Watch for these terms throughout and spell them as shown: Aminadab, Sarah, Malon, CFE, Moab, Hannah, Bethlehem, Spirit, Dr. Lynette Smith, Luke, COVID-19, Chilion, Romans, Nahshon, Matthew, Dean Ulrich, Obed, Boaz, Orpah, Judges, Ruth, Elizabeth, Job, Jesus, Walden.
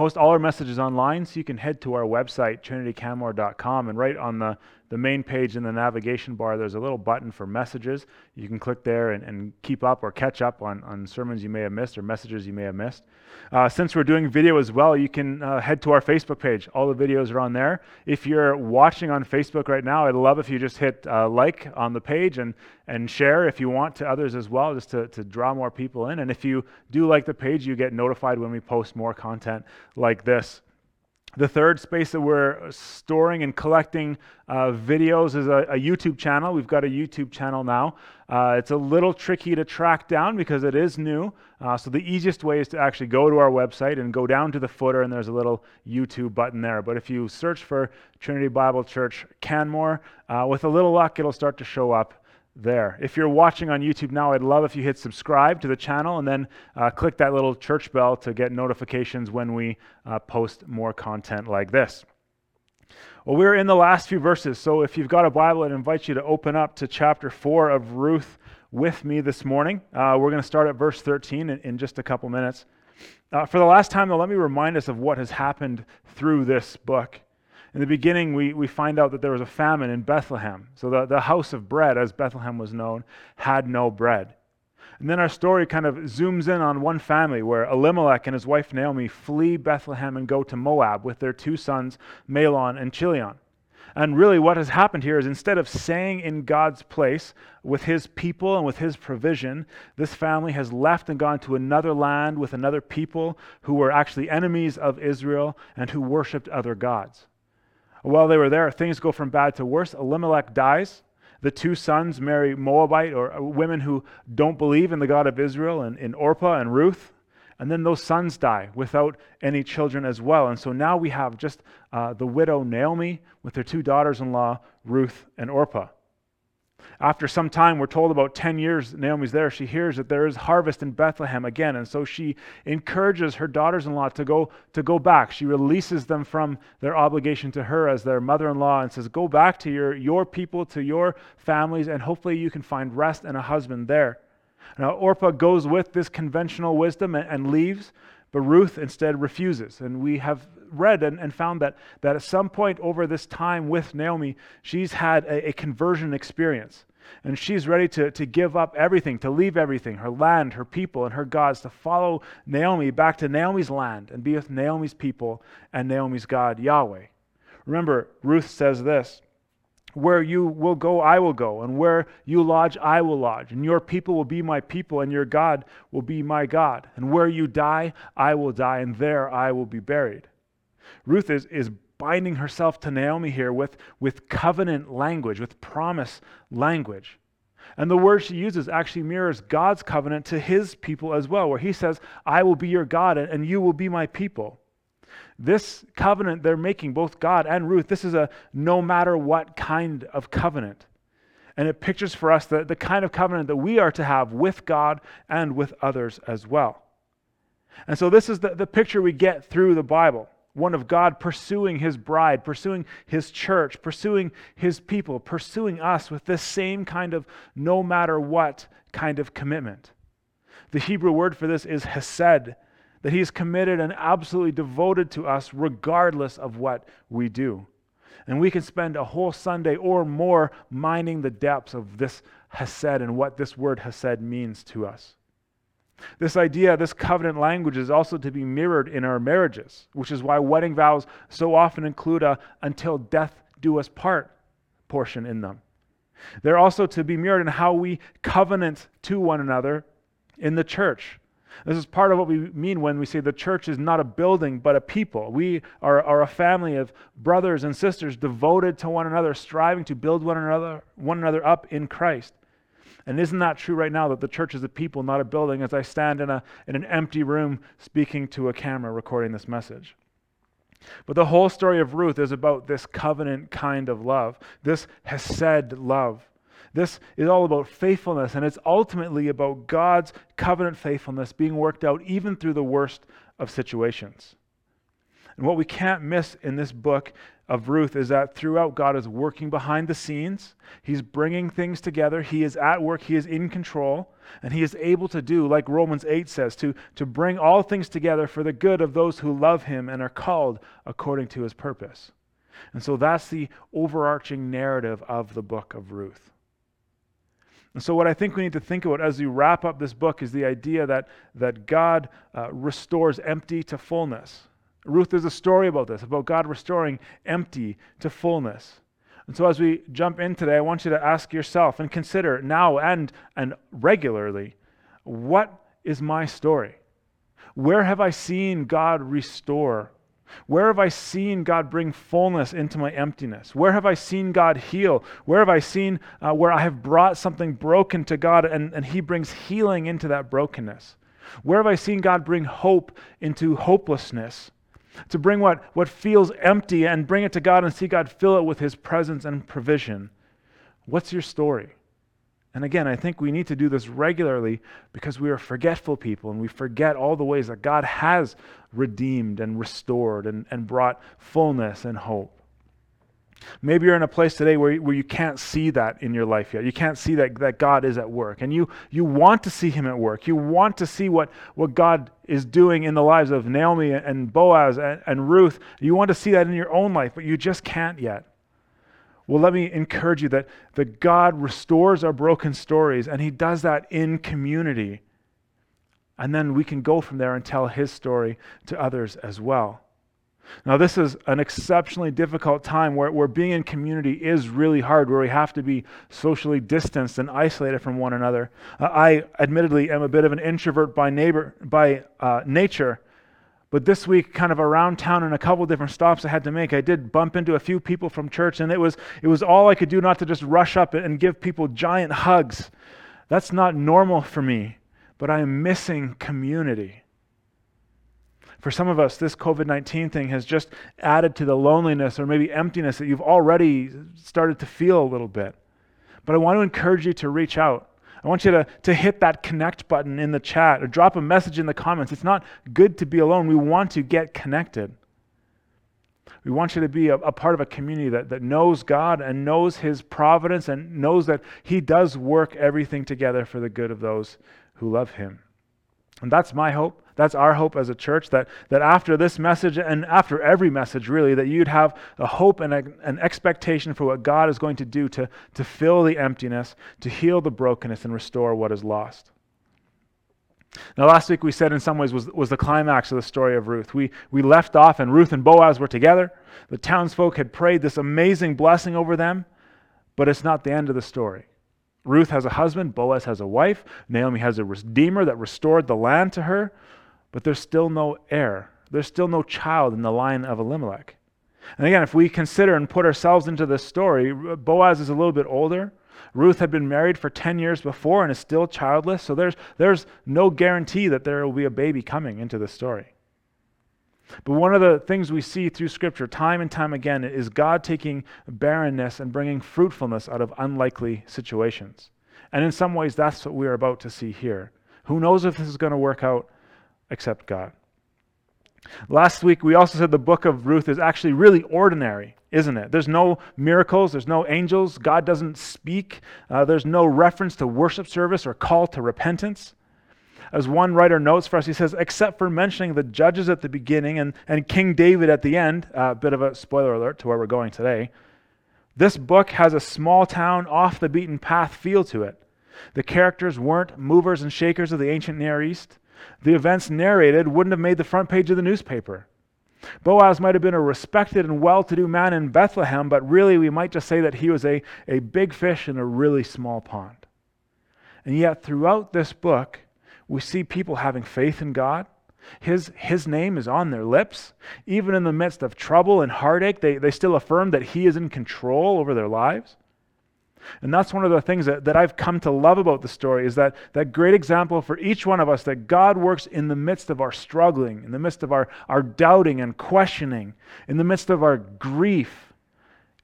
post all our messages online, so you can head to our website, trinitycamore.com, and right on the main page in the navigation bar, there's a little button for messages. You can click there and keep up or catch up on sermons you may have missed or messages you may have missed. Since we're doing video as well, you can head to our Facebook page. All the videos are on there. If you're watching on Facebook right now, I'd love if you just hit like on the page and share if you want to others as well, just to draw more people in. And if you do like the page, you get notified when we post more content like this. The third space that we're storing and collecting videos is a YouTube channel. We've got a YouTube channel now. It's a little tricky to track down because it is new. So the easiest way is to actually go to our website and go down to the footer, and there's a little YouTube button there. But if you search for Trinity Bible Church Canmore, with a little luck, it'll start to show up there. If you're watching on YouTube now, I'd love if you hit subscribe to the channel and then click that little church bell to get notifications when we post more content like this. Well, we're in the last few verses, so if you've got a Bible, I'd invite you to open up to chapter 4 of Ruth with me this morning. We're going to start at verse 13 in just a couple minutes. For the last time, though, let me remind us of what has happened through this book. In the beginning, we find out that there was a famine in Bethlehem. So the house of bread, as Bethlehem was known, had no bread. And then our story kind of zooms in on one family where Elimelech and his wife Naomi flee Bethlehem and go to Moab with their two sons, Malon and Chilion. And really what has happened here is instead of staying in God's place with his people and with his provision, this family has left and gone to another land with another people who were actually enemies of Israel and who worshipped other gods. While they were there, things go from bad to worse. Elimelech dies. The two sons marry Moabite or women who don't believe in the God of Israel in Orpah and Ruth. And then those sons die without any children as well. And so now we have just the widow Naomi with her two daughters-in-law, Ruth and Orpah. After some time, we're told about 10 years, Naomi's there, she hears that there is harvest in Bethlehem again, and so she encourages her daughters-in-law to go back. She releases them from their obligation to her as their mother-in-law and says, go back to your people, to your families, and hopefully you can find rest and a husband there. Now, Orpah goes with this conventional wisdom and leaves, but Ruth instead refuses, and we have read and found that at some point over this time with Naomi, she's had a conversion experience, and she's ready to give up everything, to leave everything, her land, her people, and her gods, to follow Naomi back to Naomi's land and be with Naomi's people and Naomi's God, Yahweh. Remember, Ruth says this, where you will go, I will go, and where you lodge, I will lodge, and your people will be my people, and your God will be my God, and where you die, I will die, and there I will be buried. Ruth is binding herself to Naomi here with covenant language, with promise language. And the word she uses actually mirrors God's covenant to his people as well, where he says, I will be your God and you will be my people. This covenant they're making, both God and Ruth, this is a no matter what kind of covenant. And it pictures for us the kind of covenant that we are to have with God and with others as well. And so this is the picture we get through the Bible. One of God pursuing his bride, pursuing his church, pursuing his people, pursuing us with this same kind of no matter what kind of commitment. The Hebrew word for this is hesed, that he is committed and absolutely devoted to us regardless of what we do. And we can spend a whole Sunday or more mining the depths of this hesed and what this word hesed means to us. This idea, this covenant language is also to be mirrored in our marriages, which is why wedding vows so often include a until death do us part portion in them. They're also to be mirrored in how we covenant to one another in the church. This is part of what we mean when we say the church is not a building but a people. We are a family of brothers and sisters devoted to one another, striving to build one another up in Christ. And isn't that true right now, that the church is a people, not a building, as I stand in an empty room speaking to a camera recording this message? But the whole story of Ruth is about this covenant kind of love, this hesed love. This is all about faithfulness, and it's ultimately about God's covenant faithfulness being worked out even through the worst of situations. And what we can't miss in this book of Ruth is that throughout, God is working behind the scenes. He's bringing things together. He is at work. He is in control. And he is able to do, like Romans 8 says, to bring all things together for the good of those who love him and are called according to his purpose. And so that's the overarching narrative of the book of Ruth. And so what I think we need to think about as we wrap up this book is the idea that God restores empty to fullness. Ruth is a story about this, about God restoring empty to fullness. And so as we jump in today, I want you to ask yourself and consider now and regularly, what is my story? Where have I seen God restore? Where have I seen God bring fullness into my emptiness? Where have I seen God heal? Where have I seen where I have brought something broken to God and he brings healing into that brokenness? Where have I seen God bring hope into hopelessness? To bring what feels empty and bring it to God and see God fill it with his presence and provision. What's your story? And again, I think we need to do this regularly because we are forgetful people and we forget all the ways that God has redeemed and restored and brought fullness and hope. Maybe you're in a place today where you can't see that in your life yet. You can't see that God is at work. And you want to see him at work. You want to see what God is doing in the lives of Naomi and Boaz and Ruth. You want to see that in your own life, but you just can't yet. Well, let me encourage you that God restores our broken stories, and he does that in community. And then we can go from there and tell his story to others as well. Now, this is an exceptionally difficult time where being in community is really hard, where we have to be socially distanced and isolated from one another. I admittedly am a bit of an introvert by nature. But this week, kind of around town and a couple different stops I had to make, I did bump into a few people from church, and it was all I could do not to just rush up and give people giant hugs. That's not normal for me, but I am missing community. For some of us, this COVID-19 thing has just added to the loneliness or maybe emptiness that you've already started to feel a little bit. But I want to encourage you to reach out. I want you to hit that connect button in the chat or drop a message in the comments. It's not good to be alone. We want to get connected. We want you to be a part of a community that knows God and knows his providence and knows that he does work everything together for the good of those who love him. And that's my hope. That's our hope as a church, that after this message and after every message really, that you'd have a hope and an expectation for what God is going to do to fill the emptiness, to heal the brokenness, and restore what is lost. Now, last week we said in some ways was the climax of the story of Ruth. We left off and Ruth and Boaz were together. The townsfolk had prayed this amazing blessing over them, but it's not the end of the story. Ruth has a husband, Boaz has a wife, Naomi has a redeemer that restored the land to her, but there's still no heir. There's still no child in the line of Elimelech. And again, if we consider and put ourselves into this story, Boaz is a little bit older. Ruth had been married for 10 years before and is still childless, so there's no guarantee that there will be a baby coming into the story. But one of the things we see through Scripture time and time again is God taking barrenness and bringing fruitfulness out of unlikely situations. And in some ways, that's what we're about to see here. Who knows if this is going to work out except God? Last week, we also said the book of Ruth is actually really ordinary, isn't it? There's no miracles. There's no angels. God doesn't speak. There's no reference to worship service or call to repentance. As one writer notes for us, he says, except for mentioning the judges at the beginning and King David at the end, a bit of a spoiler alert to where we're going today, this book has a small town, off the beaten path feel to it. The characters weren't movers and shakers of the ancient Near East. The events narrated wouldn't have made the front page of the newspaper. Boaz might have been a respected and well-to-do man in Bethlehem, but really we might just say that he was a big fish in a really small pond. And yet throughout this book, we see people having faith in God. His name is on their lips. Even in the midst of trouble and heartache, they still affirm that he is in control over their lives. And that's one of the things that I've come to love about the story is that great example for each one of us that God works in the midst of our struggling, in the midst of our doubting and questioning, in the midst of our grief,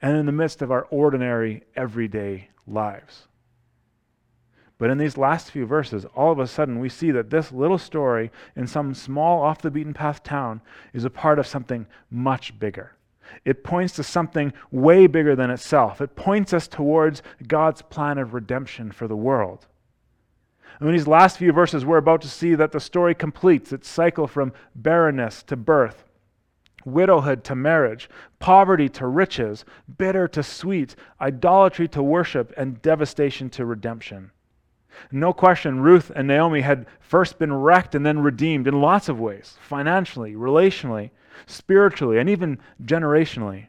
and in the midst of our ordinary, everyday lives. But in these last few verses, all of a sudden, we see that this little story in some small, off-the-beaten-path town is a part of something much bigger. It points to something way bigger than itself. It points us towards God's plan of redemption for the world. And in these last few verses, we're about to see that the story completes its cycle from barrenness to birth, widowhood to marriage, poverty to riches, bitter to sweet, idolatry to worship, and devastation to redemption. No question, Ruth and Naomi had first been wrecked and then redeemed in lots of ways, financially, relationally, spiritually, and even generationally.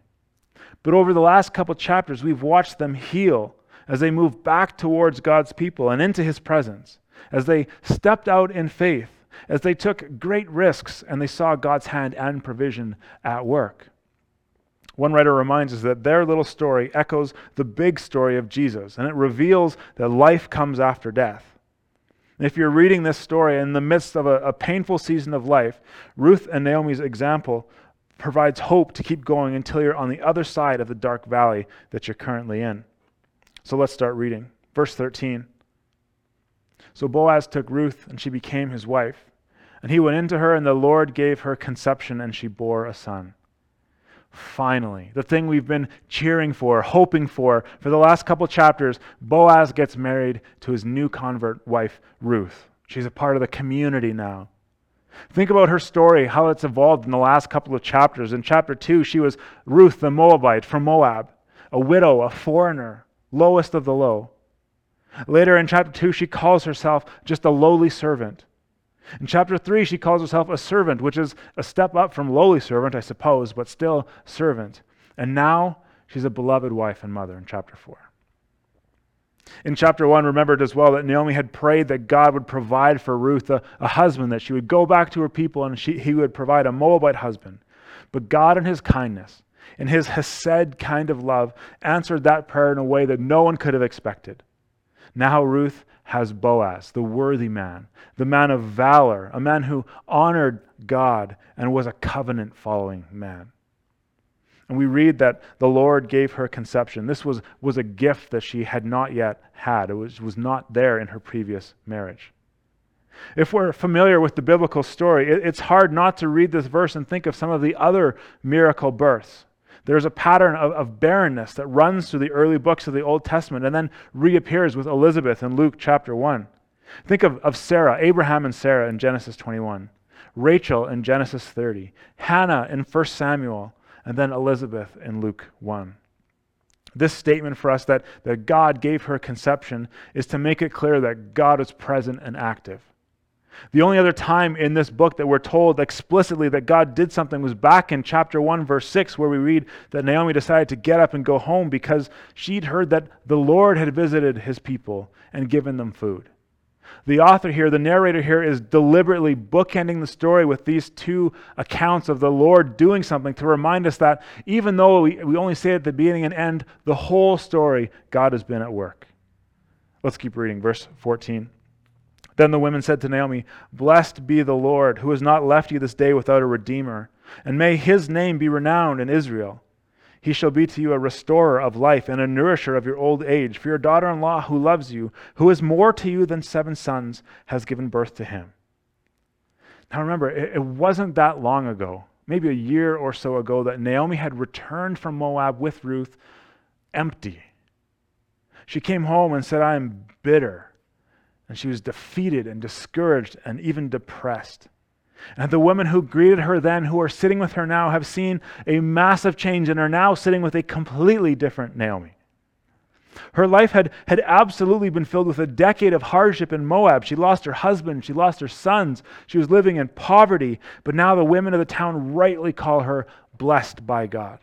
But over the last couple chapters, we've watched them heal as they move back towards God's people and into His presence, as they stepped out in faith, as they took great risks, and they saw God's hand and provision at work. One writer reminds us that their little story echoes the big story of Jesus, and it reveals that life comes after death. And if you're reading this story in the midst of a painful season of life, Ruth and Naomi's example provides hope to keep going until you're on the other side of the dark valley that you're currently in. So let's start reading. Verse 13. So Boaz took Ruth, and she became his wife. And he went into her, and the Lord gave her conception, and she bore a son. Finally, the thing we've been cheering for, hoping for the last couple chapters, Boaz gets married to his new convert wife, Ruth. She's a part of the community now. Think about her story, how it's evolved in the last couple of chapters. In chapter 2, she was Ruth the Moabite from Moab, a widow, a foreigner, lowest of the low. Later in chapter 2, she calls herself just a lowly servant. In chapter 3, she calls herself a servant, which is a step up from lowly servant, I suppose, but still servant. And now she's a beloved wife and mother in chapter 4. In chapter 1, remembered as well that Naomi had prayed that God would provide for Ruth a husband, that she would go back to her people and he would provide a Moabite husband. But God in His kindness, in His hesed kind of love, answered that prayer in a way that no one could have expected. Now Ruth has Boaz, the worthy man, the man of valor, a man who honored God and was a covenant-following man. And we read that the Lord gave her conception. This was a gift that she had not yet had. It was not there in her previous marriage. If we're familiar with the biblical story, it's hard not to read this verse and think of some of the other miracle births. There's a pattern of barrenness that runs through the early books of the Old Testament and then reappears with Elizabeth in Luke chapter 1. Think of Sarah, Abraham and Sarah in Genesis 21, Rachel in Genesis 30, Hannah in 1 Samuel, and then Elizabeth in Luke 1. This statement for us that God gave her conception is to make it clear that God is present and active. The only other time in this book that we're told explicitly that God did something was back in chapter 1, verse 6, where we read that Naomi decided to get up and go home because she'd heard that the Lord had visited His people and given them food. The author here, the narrator here, is deliberately bookending the story with these two accounts of the Lord doing something to remind us that even though we only say at the beginning and end, the whole story, God has been at work. Let's keep reading, verse 14. Then the women said to Naomi, "Blessed be the Lord, who has not left you this day without a redeemer, and may His name be renowned in Israel. He shall be to you a restorer of life and a nourisher of your old age, for your daughter-in-law who loves you, who is more to you than 7 sons, has given birth to him." Now remember, it wasn't that long ago, maybe a year or so ago, that Naomi had returned from Moab with Ruth empty. She came home and said, "I am bitter." And she was defeated and discouraged and even depressed. And the women who greeted her then, who are sitting with her now, have seen a massive change and are now sitting with a completely different Naomi. Her life had absolutely been filled with a decade of hardship in Moab. She lost her husband. She lost her sons. She was living in poverty. But now the women of the town rightly call her blessed by God.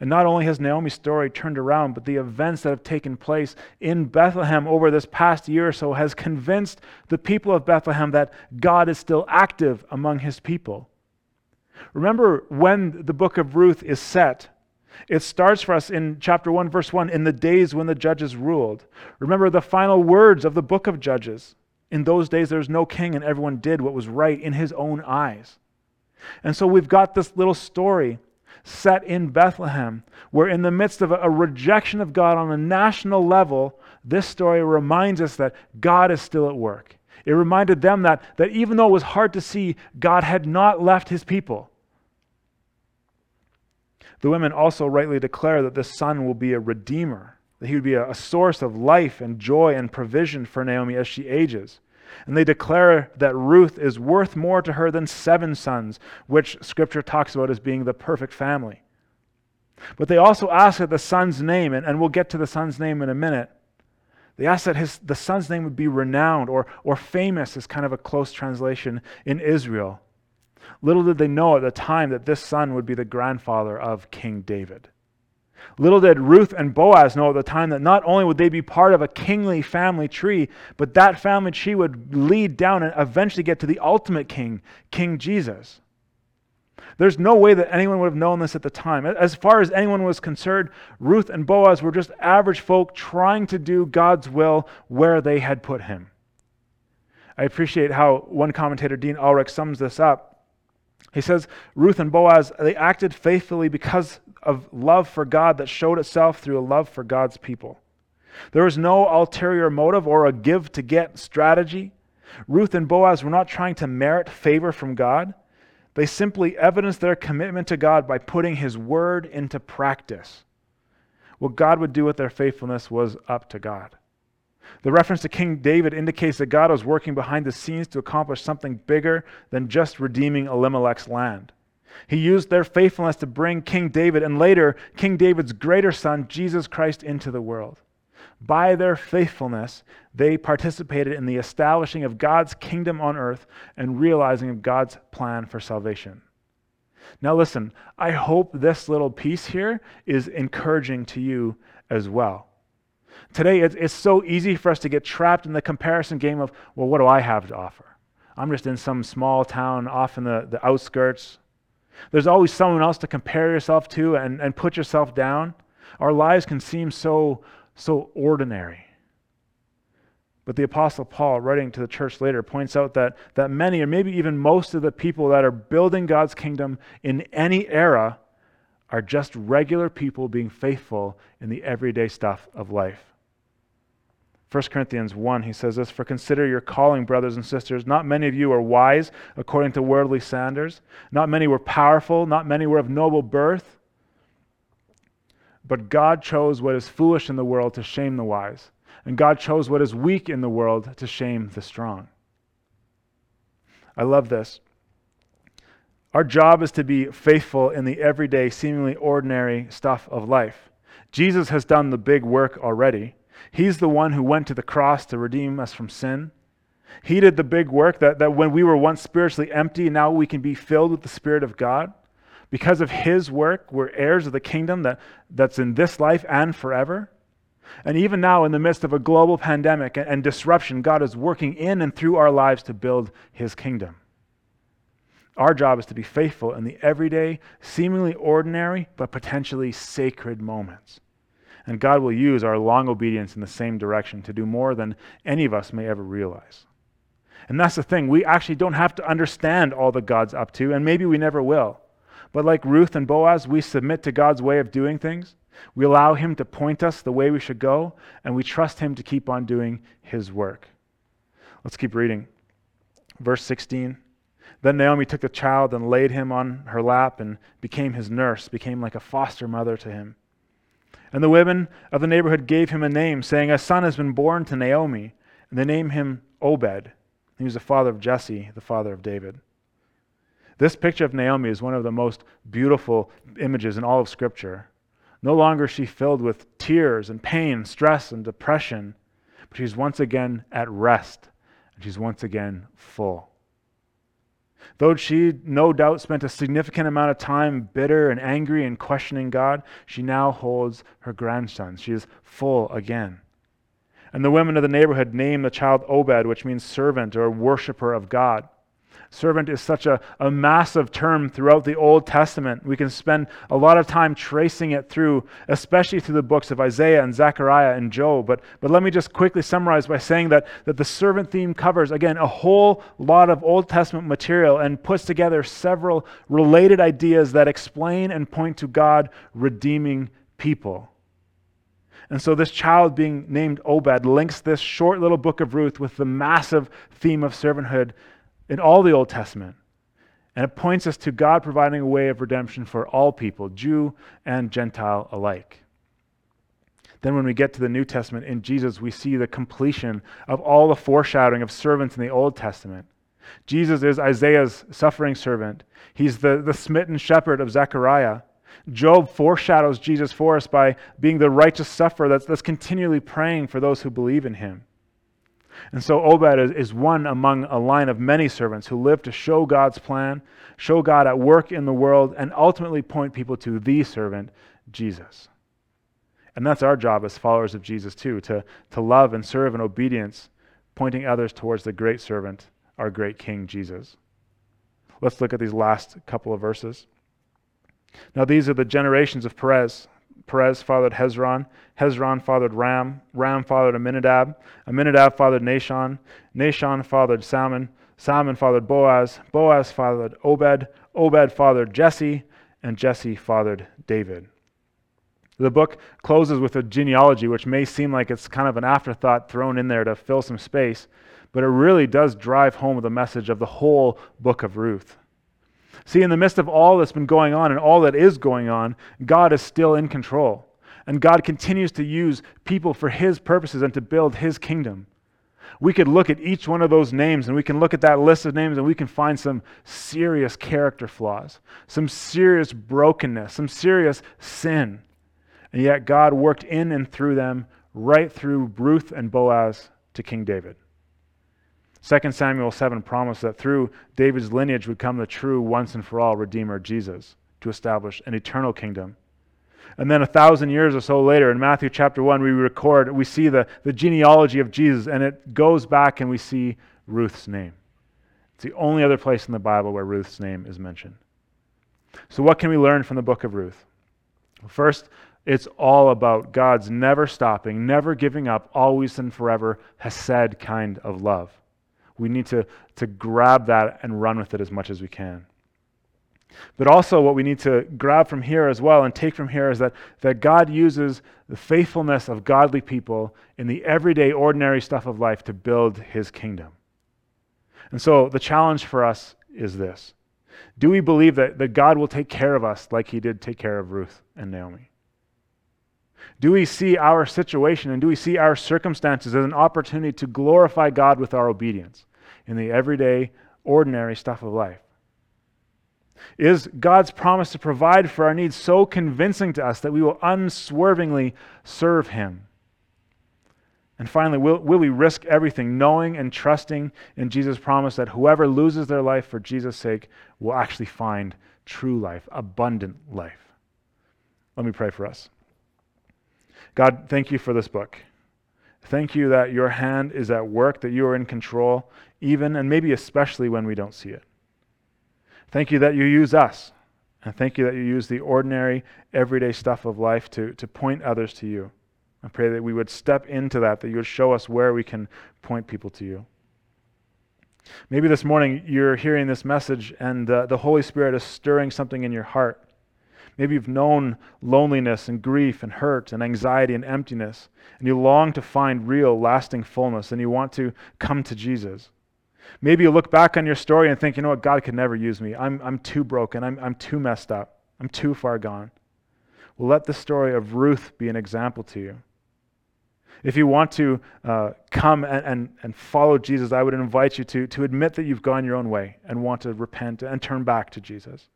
And not only has Naomi's story turned around, but the events that have taken place in Bethlehem over this past year or so has convinced the people of Bethlehem that God is still active among His people. Remember when the book of Ruth is set. It starts for us in chapter 1, verse 1, in the days when the judges ruled. Remember the final words of the book of Judges. In those days there was no king and everyone did what was right in his own eyes. And so we've got this little story set in Bethlehem, where in the midst of a rejection of God on a national level, this story reminds us that God is still at work. It reminded them that even though it was hard to see, God had not left his people. The women also rightly declare that this son will be a redeemer, that he would be a source of life and joy and provision for Naomi as she ages. And they declare that Ruth is worth more to her than 7 sons, which Scripture talks about as being the perfect family. But they also ask that the son's name, and we'll get to the son's name in a minute, they ask that the son's name would be renowned or famous, is kind of a close translation in Israel. Little did they know at the time that this son would be the grandfather of King David. Little did Ruth and Boaz know at the time that not only would they be part of a kingly family tree, but that family tree would lead down and eventually get to the ultimate king, King Jesus. There's no way that anyone would have known this at the time. As far as anyone was concerned, Ruth and Boaz were just average folk trying to do God's will where they had put him. I appreciate how one commentator, Dean Ulrich, sums this up. He says, Ruth and Boaz, they acted faithfully because of love for God that showed itself through a love for God's people. There was no ulterior motive or a give-to-get strategy. Ruth and Boaz were not trying to merit favor from God. They simply evidenced their commitment to God by putting his word into practice. What God would do with their faithfulness was up to God. The reference to King David indicates that God was working behind the scenes to accomplish something bigger than just redeeming Elimelech's land. He used their faithfulness to bring King David and later King David's greater son, Jesus Christ, into the world. By their faithfulness, they participated in the establishing of God's kingdom on earth and realizing of God's plan for salvation. Now listen, I hope this little piece here is encouraging to you as well. Today, it's so easy for us to get trapped in the comparison game of, well, what do I have to offer? I'm just in some small town off in the outskirts. There's always someone else to compare yourself to and put yourself down. Our lives can seem so ordinary. But the Apostle Paul, writing to the church later, points out that many or maybe even most of the people that are building God's kingdom in any era are just regular people being faithful in the everyday stuff of life. 1 Corinthians 1, he says this, "For consider your calling, brothers and sisters. Not many of you are wise according to worldly standards. Not many were powerful. Not many were of noble birth. But God chose what is foolish in the world to shame the wise. And God chose what is weak in the world to shame the strong." I love this. Our job is to be faithful in the everyday, seemingly ordinary stuff of life. Jesus has done the big work already. He's the one who went to the cross to redeem us from sin. He did the big work that when we were once spiritually empty, now we can be filled with the Spirit of God. Because of his work, we're heirs of the kingdom that's in this life and forever. And even now, in the midst of a global pandemic and disruption, God is working in and through our lives to build his kingdom. Our job is to be faithful in the everyday, seemingly ordinary, but potentially sacred moments. And God will use our long obedience in the same direction to do more than any of us may ever realize. And that's the thing. We actually don't have to understand all that God's up to, and maybe we never will. But like Ruth and Boaz, we submit to God's way of doing things. We allow him to point us the way we should go, and we trust him to keep on doing his work. Let's keep reading. Verse 16. Then Naomi took the child and laid him on her lap and became his nurse, became like a foster mother to him. And the women of the neighborhood gave him a name, saying, "A son has been born to Naomi." And they named him Obed. He was the father of Jesse, the father of David. This picture of Naomi is one of the most beautiful images in all of Scripture. No longer is she filled with tears and pain, stress and depression, but she's once again at rest, and she's once again full. Though she no doubt spent a significant amount of time bitter and angry and questioning God, she now holds her grandson. She is full again. And the women of the neighborhood named the child Obed, which means servant or worshiper of God. Servant is such a massive term throughout the Old Testament. We can spend a lot of time tracing it through, especially through the books of Isaiah and Zechariah and Job. But let me just quickly summarize by saying that the servant theme covers, again, a whole lot of Old Testament material and puts together several related ideas that explain and point to God redeeming people. And so this child being named Obed links this short little book of Ruth with the massive theme of servanthood in all the Old Testament. And it points us to God providing a way of redemption for all people, Jew and Gentile alike. Then when we get to the New Testament, in Jesus, we see the completion of all the foreshadowing of servants in the Old Testament. Jesus is Isaiah's suffering servant. He's the smitten shepherd of Zechariah. Job foreshadows Jesus for us by being the righteous sufferer that's continually praying for those who believe in him. And so Obed is one among a line of many servants who live to show God's plan, show God at work in the world, and ultimately point people to the servant, Jesus. And that's our job as followers of Jesus too, to love and serve in obedience, pointing others towards the great servant, our great King Jesus. Let's look at these last couple of verses. Now these are the generations of Perez. Perez fathered Hezron. Hezron fathered Ram. Ram fathered Aminadab. Aminadab fathered Nahshon. Nahshon fathered Salmon. Salmon fathered Boaz. Boaz fathered Obed. Obed fathered Jesse. And Jesse fathered David. The book closes with a genealogy, which may seem like it's kind of an afterthought thrown in there to fill some space, but it really does drive home the message of the whole book of Ruth. See, in the midst of all that's been going on and all that is going on, God is still in control. And God continues to use people for his purposes and to build his kingdom. We could look at each one of those names, and we can look at that list of names, and we can find some serious character flaws, some serious brokenness, some serious sin. And yet God worked in and through them, right through Ruth and Boaz to King David. 2 Samuel 7 promised that through David's lineage would come the true once and for all Redeemer, Jesus, to establish an eternal kingdom. And then 1,000 years or so later in Matthew chapter 1, we see the genealogy of Jesus, and it goes back and we see Ruth's name. It's the only other place in the Bible where Ruth's name is mentioned. So what can we learn from the book of Ruth? First, it's all about God's never stopping, never giving up, always and forever hesed kind of love. We need to grab that and run with it as much as we can. But also what we need to grab from here as well and take from here is that God uses the faithfulness of godly people in the everyday, ordinary stuff of life to build his kingdom. And so the challenge for us is this. Do we believe that God will take care of us like he did take care of Ruth and Naomi? Do we see our situation and do we see our circumstances as an opportunity to glorify God with our obedience in the everyday, ordinary stuff of life? Is God's promise to provide for our needs so convincing to us that we will unswervingly serve him? And finally, will we risk everything, knowing and trusting in Jesus' promise that whoever loses their life for Jesus' sake will actually find true life, abundant life? Let me pray for us. God, thank you for this book. Thank you that your hand is at work, that you are in control, even and maybe especially when we don't see it. Thank you that you use us, and thank you that you use the ordinary, everyday stuff of life to point others to you. I pray that we would step into that you would show us where we can point people to you. Maybe this morning you're hearing this message and the Holy Spirit is stirring something in your heart. Maybe you've known loneliness and grief and hurt and anxiety and emptiness, and you long to find real, lasting fullness, and you want to come to Jesus. Maybe you look back on your story and think, you know what, God could never use me. I'm too broken. I'm too messed up. I'm too far gone. Well, let the story of Ruth be an example to you. If you want to come and follow Jesus, I would invite you to admit that you've gone your own way and want to repent and turn back to Jesus.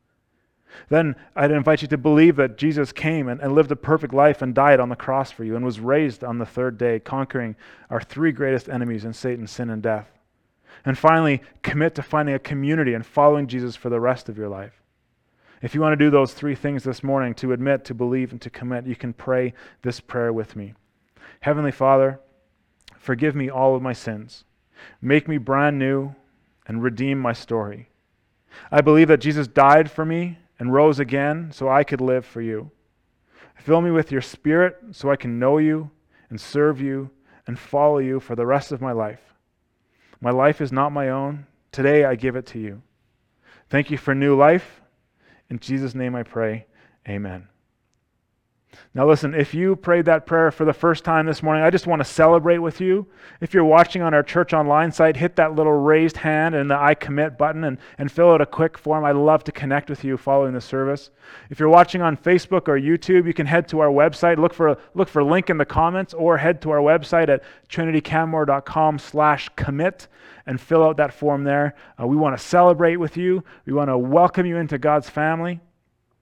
Then I'd invite you to believe that Jesus came and lived a perfect life and died on the cross for you and was raised on the third day, conquering our three greatest enemies in Satan, sin, and death. And finally, commit to finding a community and following Jesus for the rest of your life. If you want to do those three things this morning, to admit, to believe, and to commit, you can pray this prayer with me. Heavenly Father, forgive me all of my sins. Make me brand new and redeem my story. I believe that Jesus died for me and rose again so I could live for you. Fill me with your Spirit so I can know you and serve you and follow you for the rest of my life. My life is not my own. Today I give it to you. Thank you for new life. In Jesus' name I pray, amen. Now listen, if you prayed that prayer for the first time this morning, I just want to celebrate with you. If you're watching on our Church Online site, hit that little raised hand and the I Commit button and fill out a quick form. I'd love to connect with you following the service. If you're watching on Facebook or YouTube, you can head to our website. Look for a link in the comments or head to our website at trinitycamore.com/commit and fill out that form there. We want to celebrate with you. We want to welcome you into God's family.